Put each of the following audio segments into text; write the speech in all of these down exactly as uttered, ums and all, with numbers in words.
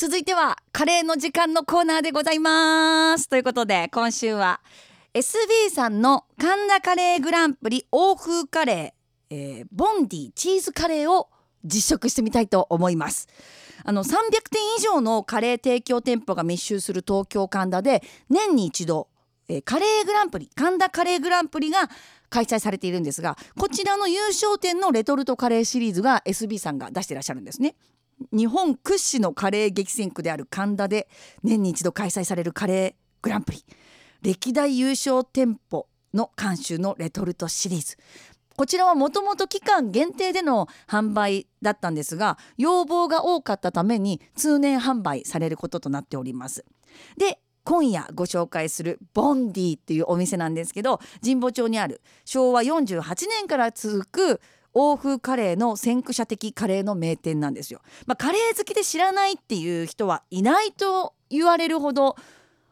続いてはカレーの時間のコーナーでございます。ということで今週は エスビー さんの神田カレーグランプリ欧風カレー、えー、ボンディチーズカレーを実食してみたいと思います。あのさんびゃくてん以上のカレー提供店舗が密集する東京神田で年に一度、えー、カレーグランプリ神田カレーグランプリが開催されているんですが、こちらの優勝店のレトルトカレーシリーズが エスビー さんが出していらっしゃるんですね。日本屈指のカレー激戦区である神田で年に一度開催されるカレーグランプリ、歴代優勝店舗の監修のレトルトシリーズ、こちらはもともと期間限定での販売だったんですが、要望が多かったために通年販売されることとなっております。で、今夜ご紹介するボンディっていうお店なんですけど、神保町にあるしょうわよんじゅうはちねんから続く欧風カレーの先駆者的カレーの名店なんですよ。まあ、カレー好きで知らないっていう人はいないと言われるほど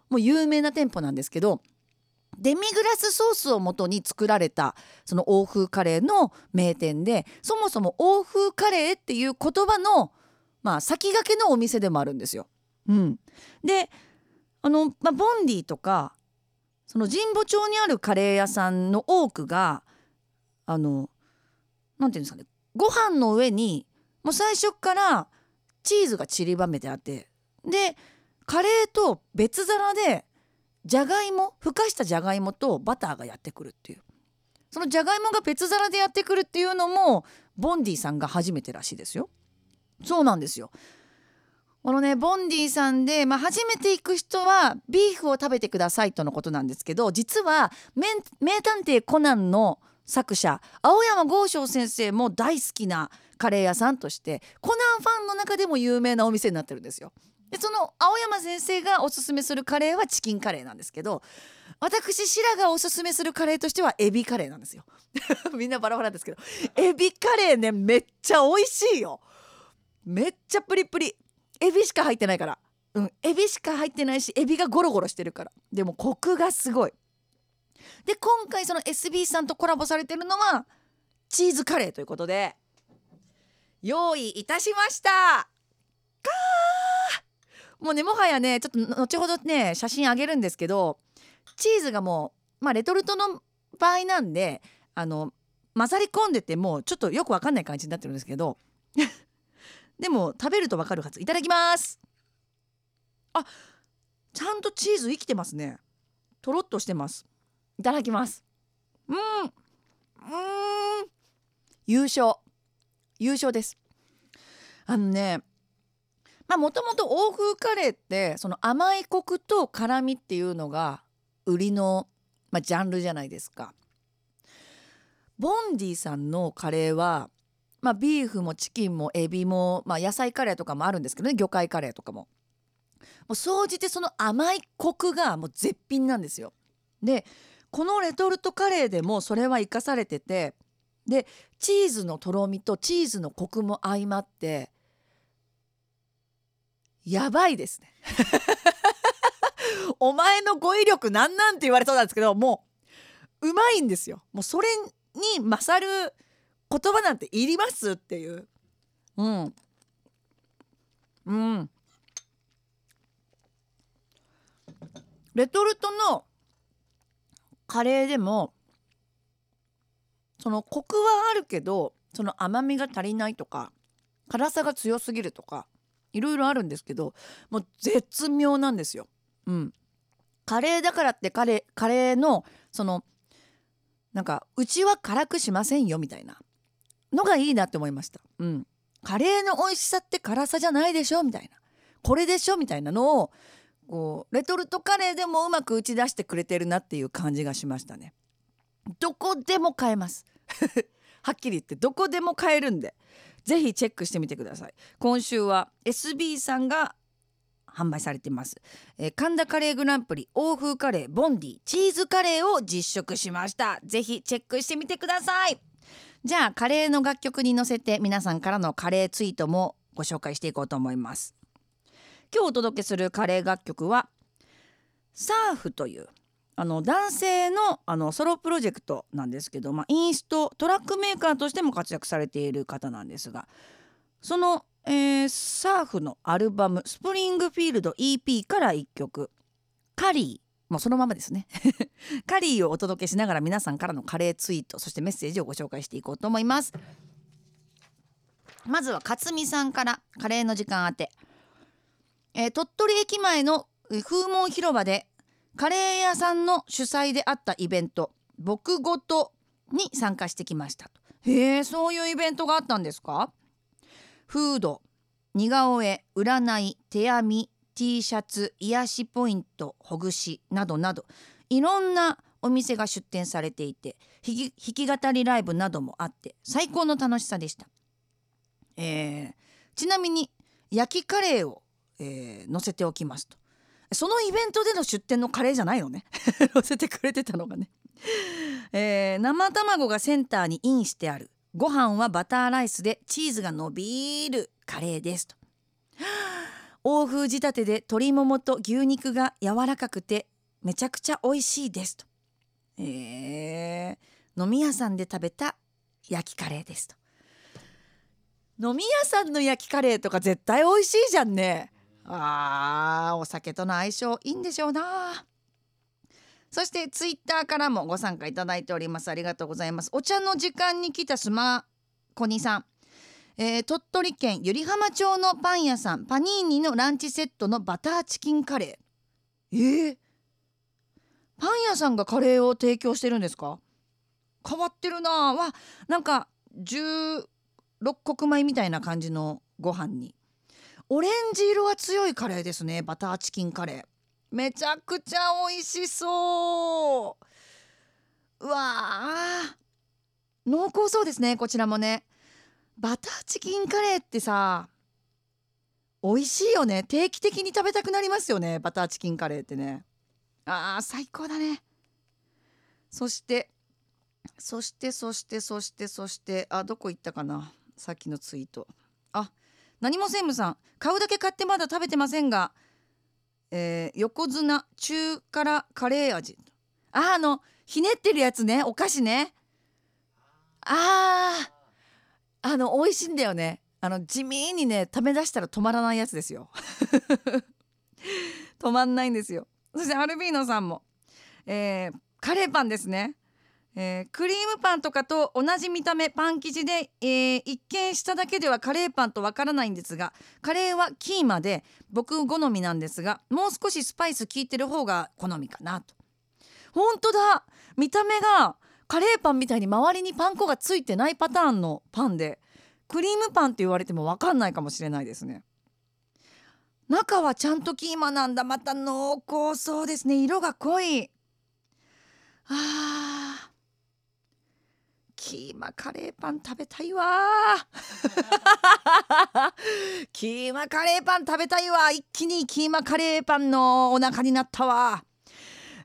もう有名な店舗なんですけど、デミグラスソースを元に作られたその欧風カレーの名店で、そもそも欧風カレーっていう言葉の、まあ、先駆けのお店でもあるんですよ。うん、であの、まあ、ボンディとかその神保町にあるカレー屋さんの多くがあのなんていうんですかね、ご飯の上にもう最初からチーズが散りばめてあって、でカレーと別皿でじゃがいも、ふかしたじゃがいもとバターがやってくるっていう、そのじゃがいもが別皿でやってくるっていうのもボンディさんが初めてらしいですよ。そうなんですよ。このねボンディさんで、まあ、初めて行く人はビーフを食べてくださいとのことなんですけど、実は名探偵コナンの作者青山剛昌先生も大好きなカレー屋さんとしてコナンファンの中でも有名なお店になってるんですよ。でその青山先生がおすすめするカレーはチキンカレーなんですけど、私シラがおすすめするカレーとしてはエビカレーなんですよ。みんなバラバラですけど、エビカレーねめっちゃ美味しいよ。めっちゃプリプリ、エビしか入ってないから、うん、エビしか入ってないしエビがゴロゴロしてるから、でもコクがすごい。で今回その エスビー さんとコラボされてるのはチーズカレーということで用意いたしました。もうねもはやねちょっと後ほどね写真あげるんですけど、チーズがもう、まあ、レトルトの場合なんであの混ざり込んでてもうちょっとよくわかんない感じになってるんですけどでも食べるとわかるはず。いただきます。あ、ちゃんとチーズ生きてますね。とろっとしてます。いただきます。うん、うーん、優勝優勝です。あのねまあもともと欧風カレーってその甘いコクと辛みっていうのが売りの、まあ、ジャンルじゃないですか。ボンディさんのカレーは、まあ、ビーフもチキンもエビも、まあ、野菜カレーとかもあるんですけどね、魚介カレーとかももう総じてその甘いコクがもう絶品なんですよ。でこのレトルトカレーでもそれは生かされてて、でチーズのとろみとチーズのコクも相まってやばいですねお前の語彙力なんなんて言われそうなんですけど、もううまいんですよ。もうそれに勝る言葉なんていりますっていう。うんうん、レトルトのカレーでもそのコクはあるけどその甘みが足りないとか辛さが強すぎるとかいろいろあるんですけど、もう絶妙なんですよ。うん、カレーだからってカレー、カレーのそのなんかうちは辛くしませんよみたいなのがいいなって思いました。うん、カレーの美味しさって辛さじゃないでしょみたいな、これでしょみたいなのをこうレトルトカレーでもうまく打ち出してくれてるなっていう感じがしましたね。どこでも買えますはっきり言ってどこでも買えるんでぜひチェックしてみてください。今週は エスビー さんが販売されています、えー、神田カレーグランプリ欧風カレーボンディチーズカレーを実食しました。ぜひチェックしてみてください。じゃあカレーの楽曲に乗せて皆さんからのカレーツイートもご紹介していこうと思います。今日お届けするカレー楽曲はサーフというあの男性 の, あのソロプロジェクトなんですけど、まあ、インストトラックメーカーとしても活躍されている方なんですが、その、えー、サーフのアルバムスプリングフィールド イーピー からいっきょくカリー、もうそのままですねカリーをお届けしながら皆さんからのカレーツイート、そしてメッセージをご紹介していこうと思います。まずは勝美さんから、カレーの時間あて、えー、鳥取駅前の風門広場でカレー屋さんの主催であったイベント僕ごとに参加してきましたと。へー、そういうイベントがあったんですか。フード、似顔絵、占い、手編み、 T シャツ、癒しポイント、ほぐしなどなどいろんなお店が出店されていて、弾き語りライブなどもあって最高の楽しさでした。えー、ちなみに焼きカレーを、えー、載せておきますと。そのイベントでの出店のカレーじゃないのね載せてくれてたのがねえー、生卵がセンターにインしてある、ご飯はバターライスでチーズが伸びるカレーですと。欧風仕立てで鶏ももと牛肉が柔らかくてめちゃくちゃ美味しいですと。えー、飲み屋さんで食べた焼きカレーですと。飲み屋さんの焼きカレーとか絶対美味しいじゃんね。あー、お酒との相性いいんでしょうな。そしてツイッターからもご参加いただいております。ありがとうございます。お茶の時間に来たスマコニさん、えー、鳥取県百合浜町のパン屋さんパニーニのランチセットのバターチキンカレー。えー、パン屋さんがカレーを提供してるんですか。変わってるな。わ、なんかじゅうろっこくまいみたいな感じのご飯にオレンジ色が強いカレーですね。バターチキンカレーめちゃくちゃ美味しそう。うわー、濃厚そうですね。こちらもね、バターチキンカレーってさ、美味しいよね。定期的に食べたくなりますよね、バターチキンカレーってね。あー、最高だね。そしてそしてそしてそしてそしてあ、どこ行ったかな、さっきのツイート。あ、何も専務さん、買うだけ買ってまだ食べてませんが、えー、横綱中辛カレー味。あ、あのひねってるやつね、お菓子ね。ああ、あの美味しいんだよね。あの地味にね、食べ出したら止まらないやつですよ止まんないんですよ。そしてアルビーノさんも、えー、カレーパンですね、えー、クリームパンとかと同じ見た目、パン生地で、えー、一見しただけではカレーパンとわからないんですが、カレーはキーマで僕好みなんですが、もう少しスパイス効いてる方が好みかなと。ほんとだ、見た目がカレーパンみたいに周りにパン粉がついてないパターンのパンで、クリームパンって言われてもわかんないかもしれないですね。中はちゃんとキーマなんだ。また濃厚そうですね。色が濃い。あー、キーマカレーパン食べたいわキーマカレーパン食べたいわ。一気にキーマカレーパンのお腹になったわ。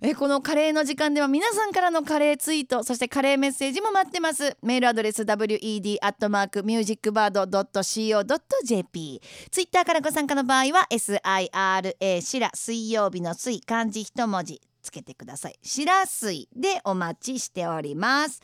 え、このカレーの時間では皆さんからのカレーツイート、そしてカレーメッセージも待ってます。メールアドレス ダブリューイーディー アットマーク ミュージックバード ドット シーオー ドット ジェーピー、 ツイッターからご参加の場合は エスアイアールエー シラ、水曜日の水、漢字一文字つけてください。しらすいでお待ちしております。